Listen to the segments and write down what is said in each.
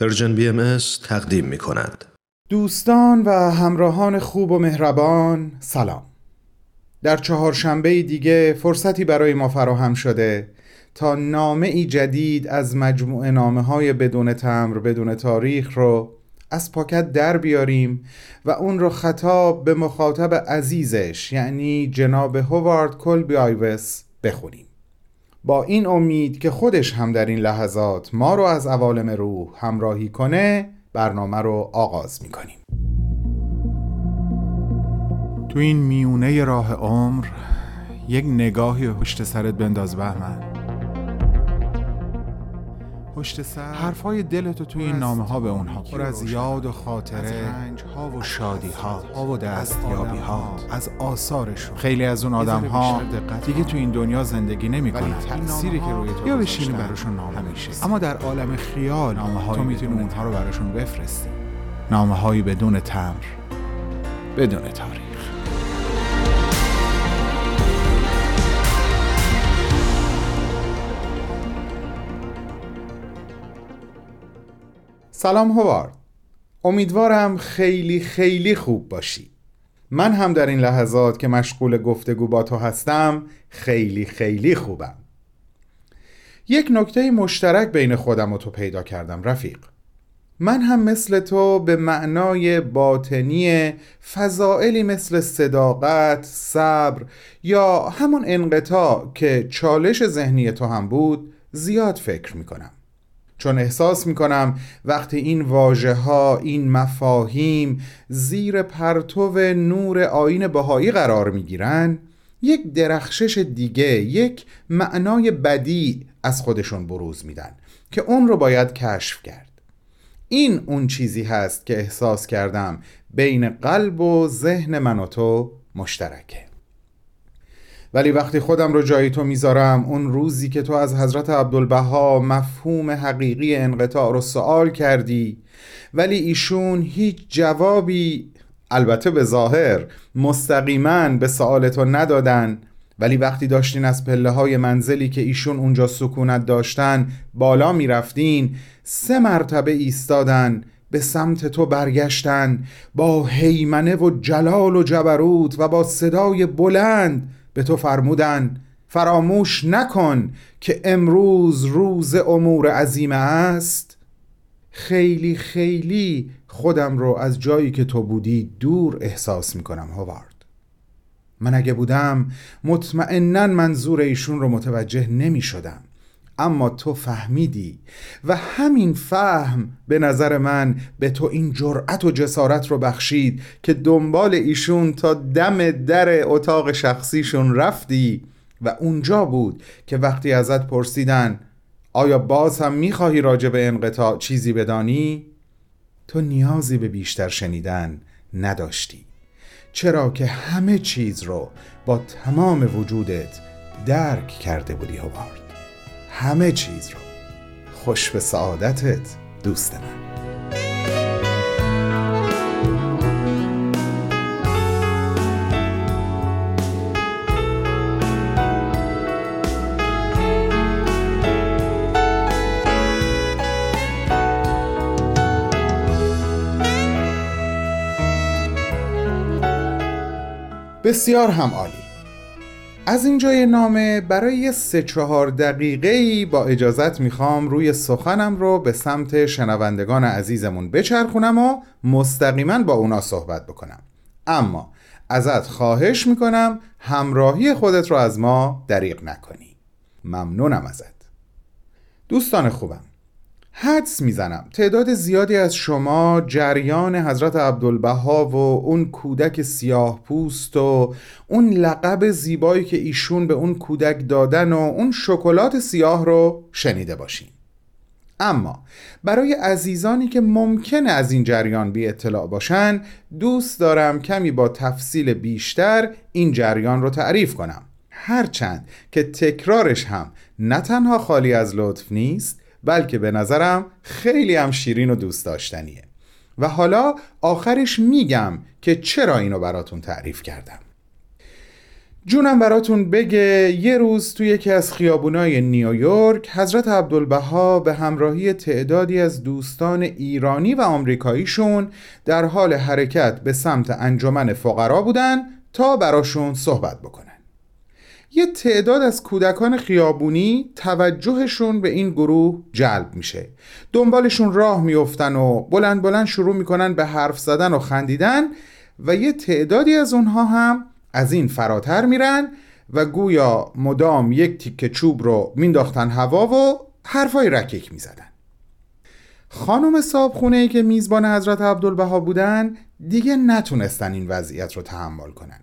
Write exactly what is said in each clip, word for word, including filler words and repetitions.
پرژن بی ام اس تقدیم می کند. دوستان و همراهان خوب و مهربان، سلام. در چهارشنبه دیگه فرصتی برای ما فراهم شده تا نامه‌ای جدید از مجموعه نامه‌های بدون تمبر بدون تاریخ رو از پاکت در بیاریم و اون رو خطاب به مخاطب عزیزش یعنی جناب هوارد کلبی آیوس بخونیم، با این امید که خودش هم در این لحظات ما رو از عوالم روح همراهی کنه. برنامه رو آغاز می‌کنیم. تو این میونه راه عمر یک نگاهی پشت سرت بنداز بهمن. پشت سر حرفای دلتو توی این نامه ها به اونها پر از یاد و خاطره، رنج ها و شادی ها و دستیابی ها از آثارشون. خیلی از اون آدم ها دیگه تو این دنیا زندگی نمی کنن، تأثیری که روی تو بشینی براشون نامه میشه، اما در عالم خیال تو میتونی اونها رو براشون بفرستی. نامه هایی بدون تمبر بدون تاریخ. سلام هوارد، امیدوارم خیلی خیلی خوب باشی. من هم در این لحظات که مشغول گفتگو با تو هستم خیلی خیلی خوبم. یک نکته مشترک بین خودم و تو پیدا کردم رفیق. من هم مثل تو به معنای باطنی فضائلی مثل صداقت، صبر یا همون انقطاع که چالش ذهنی تو هم بود زیاد فکر میکنم، چون احساس میکنم وقتی این واژه ها، این مفاهیم زیر پرتو نور آیین بهایی قرار میگیرن، یک درخشش دیگه، یک معنای بدیع از خودشون بروز میدن که اون رو باید کشف کرد. این اون چیزی هست که احساس کردم بین قلب و ذهن من و تو مشترکه. ولی وقتی خودم رو جای تو میذارم، اون روزی که تو از حضرت عبدالبها مفهوم حقیقی انقطاع رو سوال کردی ولی ایشون هیچ جوابی، البته به ظاهر مستقیماً به سوال تو ندادن، ولی وقتی داشتین از پله های منزلی که ایشون اونجا سکونت داشتن بالا میرفتین، سه مرتبه ایستادن، به سمت تو برگشتن، با هیمنه و جلال و جبروت و با صدای بلند به تو فرمودن فراموش نکن که امروز روز امور عظیمه است. خیلی خیلی خودم رو از جایی که تو بودی دور احساس میکنم هوارد. من اگه بودم مطمئناً منظور ایشون رو متوجه نمی شدم، اما تو فهمیدی و همین فهم به نظر من به تو این جرأت و جسارت رو بخشید که دنبال ایشون تا دم در اتاق شخصیشون رفتی و اونجا بود که وقتی ازت پرسیدن آیا باز هم میخواهی راجع به انقطاع چیزی بدانی؟ تو نیازی به بیشتر شنیدن نداشتی، چرا که همه چیز رو با تمام وجودت درک کرده بودی هوارد، همه چیز رو. خوش به سعادتت دوست من. بسیار هم عالی. از اینجای نامه برای سه چهار دقیقه‌ای با اجازت میخوام روی سخنم رو به سمت شنوندگان عزیزمون بچرخونم و مستقیما با اونا صحبت بکنم، اما ازت خواهش میکنم همراهی خودت رو از ما دریغ نکنی. ممنونم ازت. دوستان خوبم، حدس میزنم تعداد زیادی از شما جریان حضرت عبدالبها و اون کودک سیاه پوست و اون لقب زیبایی که ایشون به اون کودک دادن و اون شکلات سیاه رو شنیده باشین، اما برای عزیزانی که ممکنه از این جریان بی اطلاع باشن دوست دارم کمی با تفصیل بیشتر این جریان رو تعریف کنم، هرچند که تکرارش هم نه تنها خالی از لطف نیست بلکه به نظرم خیلی هم شیرین و دوست داشتنیه و حالا آخرش میگم که چرا اینو براتون تعریف کردم. جونم براتون بگه یه روز توی یکی از خیابونای نیویورک حضرت عبدالبها به همراهی تعدادی از دوستان ایرانی و آمریکاییشون در حال حرکت به سمت انجمن فقرا بودن تا براشون صحبت بکنن. یه تعداد از کودکان خیابونی توجهشون به این گروه جلب میشه، دنبالشون راه میفتن و بلند بلند شروع میکنن به حرف زدن و خندیدن و یه تعدادی از اونها هم از این فراتر میرن و گویا مدام یک تیکه چوب رو مینداختن هوا و حرفای رکیک میزدن. خانم صاحبخونه‌ای که میزبان حضرت عبدالبها بودن دیگه نتونستن این وضعیت رو تحمل کنن،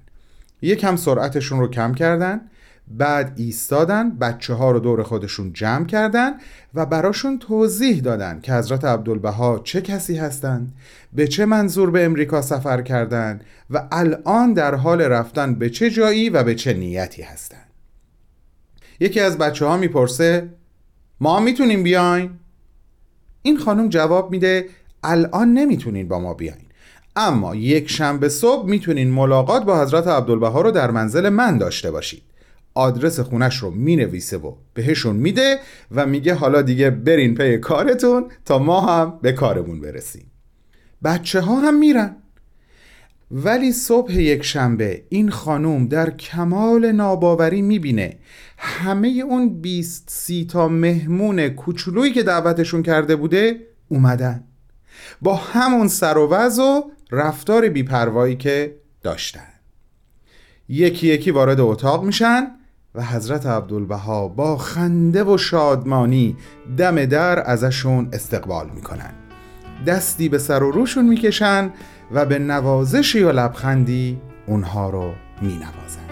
یکم سرعتشون رو کم کردن، بعد ایستادن، بچه ها رو دور خودشون جمع کردن و براشون توضیح دادن که حضرت عبدالبها چه کسی هستند، به چه منظور به امریکا سفر کردند و الان در حال رفتن به چه جایی و به چه نیتی هستند. یکی از بچه ها میپرسه ما میتونیم بیایم؟ این خانم جواب میده الان نمیتونین با ما بیاین، اما یک شنبه صبح میتونین ملاقات با حضرت عبدالبها رو در منزل من داشته باشید. آدرس خونش رو مینویسه و بهشون میده و میگه حالا دیگه برین پی کارتون تا ما هم به کارمون برسیم. بچه ها هم میرن، ولی صبح یک شنبه این خانوم در کمال ناباوری میبینه همه اون بیست سی تا مهمون کوچولویی که دعوتشون کرده بوده اومدن، با همون سر و وضع و رفتار بیپروایی که داشتن. یکی یکی وارد اتاق میشن و حضرت عبدالبها با خنده و شادمانی دم در ازشون استقبال میکنن، دستی به سر و روشون میکشن و به نوازشی و لبخندی اونها رو مینوازن.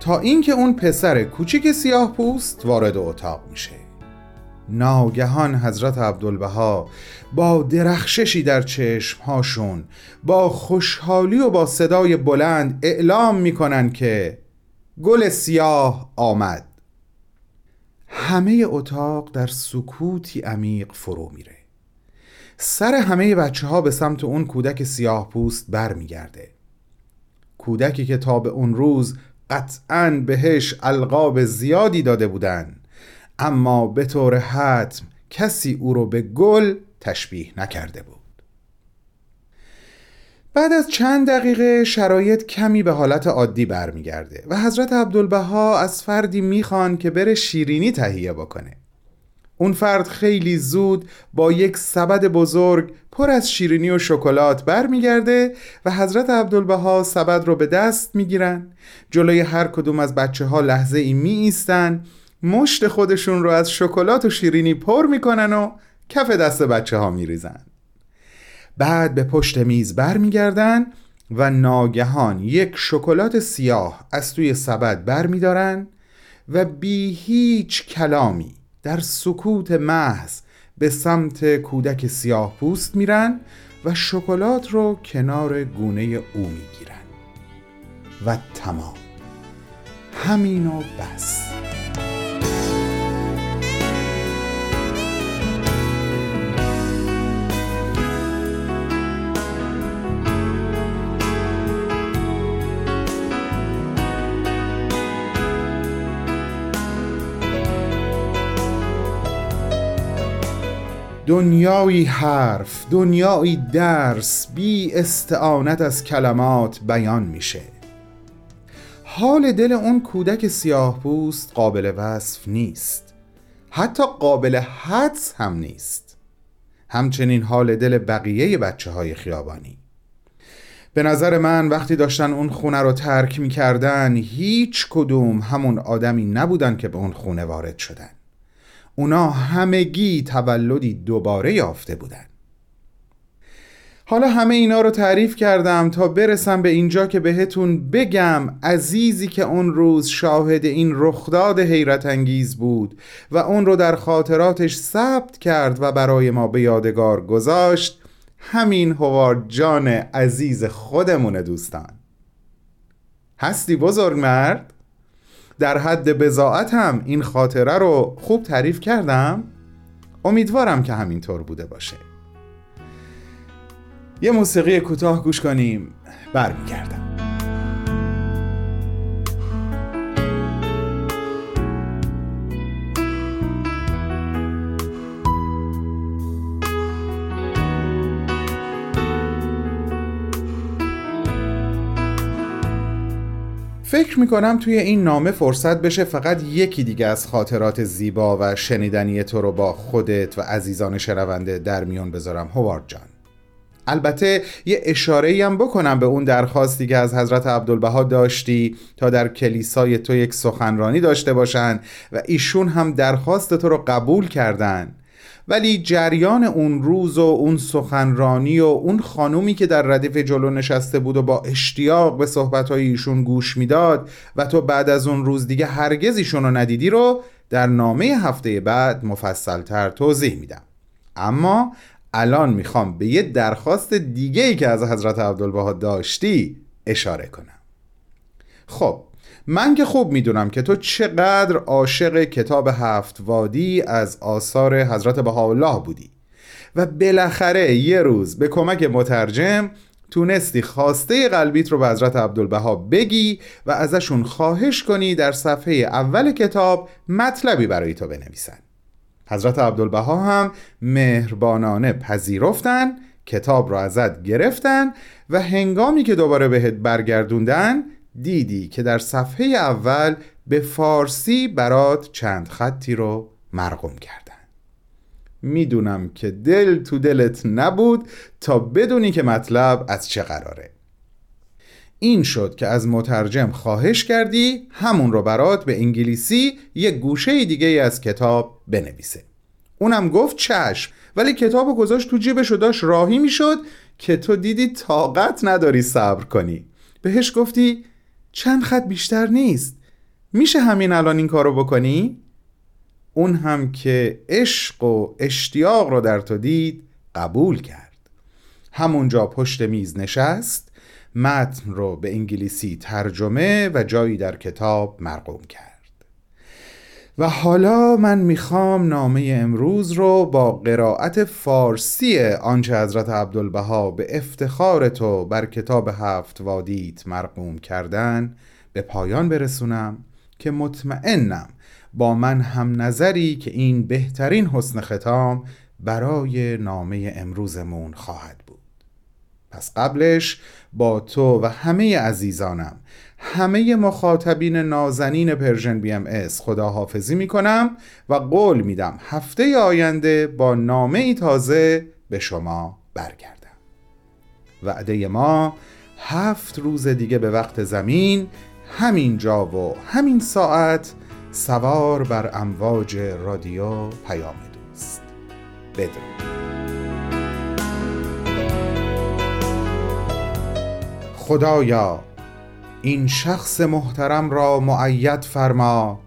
تا اینکه اون پسر کوچیک سیاه پوست وارد اتاق میشه. ناگهان حضرت عبدالبها با درخششی در چشمهاشون، با خوشحالی و با صدای بلند اعلام میکنن که گل سیاه آمد. همه اتاق در سکوتی عمیق فرو میره. سر همه بچه ها به سمت اون کودک سیاه پوست بر میگرده، کودکی که تا به اون روز قطعاً بهش القاب زیادی داده بودن، اما به طور حتم کسی او رو به گل تشبیه نکرده بود. بعد از چند دقیقه شرایط کمی به حالت عادی برمیگرده و حضرت عبدالبها از فردی میخوان که بره شیرینی تهیه بکنه. اون فرد خیلی زود با یک سبد بزرگ پر از شیرینی و شکلات برمیگرده و حضرت عبدالبها سبد رو به دست میگیرن، جلوی هر کدوم از بچه ها لحظه ای می ایستن، مشت خودشون رو از شکلات و شیرینی پر میکنن و کف دست بچه ها میریزن. بعد به پشت میز بر میگردن و ناگهان یک شکلات سیاه از توی سبد بر میدارن و بی هیچ کلامی در سکوت محض به سمت کودک سیاه پوست میرن و شکلات رو کنار گونه او میگیرن و تمام، همین و بس. دنیایی حرف، دنیایی درس بی استعانت از کلمات بیان میشه. حال دل اون کودک سیاه پوست قابل وصف نیست، حتی قابل حدس هم نیست، همچنین حال دل بقیه بچه های خیابانی. به نظر من وقتی داشتن اون خونه رو ترک میکردن هیچ کدوم همون آدمی نبودن که به اون خونه وارد شدن، اونا همگی تولدی دوباره یافته بودن. حالا همه اینا رو تعریف کردم تا برسم به اینجا که بهتون بگم عزیزی که اون روز شاهد این رخداد حیرت انگیز بود و اون رو در خاطراتش ثبت کرد و برای ما به یادگار گذاشت، همین هوارد جان عزیز خودمونه دوستان. هستی بزرگ مرد؟ در حد بضاعت هم این خاطره رو خوب تعریف کردم؟ امیدوارم که همینطور بوده باشه. یه موسیقی کوتاه گوش کنیم، برمیگردم. فکر میکنم توی این نامه فرصت بشه فقط یکی دیگه از خاطرات زیبا و شنیدنی تو رو با خودت و عزیزان شنونده در میان بذارم هوارد جان. البته یه اشاره‌ای هم بکنم به اون درخواستی که از حضرت عبدالبها داشتی تا در کلیسای تو یک سخنرانی داشته باشن و ایشون هم درخواست تو رو قبول کردن، ولی جریان اون روز و اون سخنرانی و اون خانومی که در ردیف جلو نشسته بود و با اشتیاق به صحبت‌های ایشون گوش میداد و تو بعد از اون روز دیگه هرگز ایشون رو ندیدی رو در نامه هفته بعد مفصل‌تر توضیح میدم. اما الان میخوام به یه درخواست دیگه‌ای که از حضرت عبدالبها داشتی اشاره کنم. خب من که خوب میدونم که تو چقدر عاشق کتاب هفت وادی از آثار حضرت بهاءالله بودی و بالاخره یه روز به کمک مترجم تونستی خواسته قلبیت رو به حضرت عبدالبها بگی و ازشون خواهش کنی در صفحه اول کتاب مطلبی برای تو بنویسن. حضرت عبدالبها هم مهربانانه پذیرفتن، کتاب رو ازت گرفتن و هنگامی که دوباره بهت برگردوندن دیدی که در صفحه اول به فارسی برات چند خطی رو مرقوم کردن. میدونم که دل تو دلت نبود تا بدونی که مطلب از چه قراره. این شد که از مترجم خواهش کردی همون رو برات به انگلیسی یه گوشه دیگه از کتاب بنویسه. اونم گفت چشم، ولی کتابو گذاشت تو جیبش و داشت راهی میشد که تو دیدی طاقت نداری صبر کنی. بهش گفتی چند خط بیشتر نیست، میشه همین الان این کارو بکنی؟ اون هم که عشق و اشتیاق رو در تو دید قبول کرد. همونجا پشت میز نشست، متن رو به انگلیسی ترجمه و جایی در کتاب مرقوم کرد. و حالا من میخوام نامه امروز رو با قرائت فارسی آنچه حضرت عبدالبها به افتخار تو بر کتاب هفت وادیت مرقوم کردن به پایان برسونم که مطمئنم با من هم نظری که این بهترین حسن ختام برای نامه امروزمون خواهد بود. پس قبلش با تو و همه عزیزانم، همه مخاطبین نازنین پرژن بی ام اس خداحافظی میکنم و قول میدم هفته آینده با نامه ای تازه به شما برگردم. وعده ما هفت روز دیگه به وقت زمین، همین جا و همین ساعت، سوار بر امواج رادیو پیام دوست. بدرود. خدایا این شخص محترم را مؤید فرما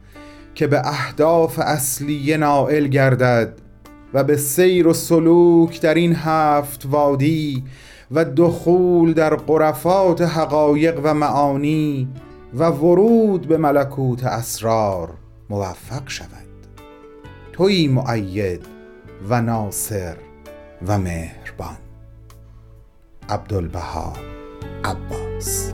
که به اهداف اصلی نائل گردد و به سیر و سلوک در این هفت وادی و دخول در غرفات حقایق و معانی و ورود به ملکوت اسرار موفق شود. تویی مؤید و ناصر و مهربان. عبدالبها عباس.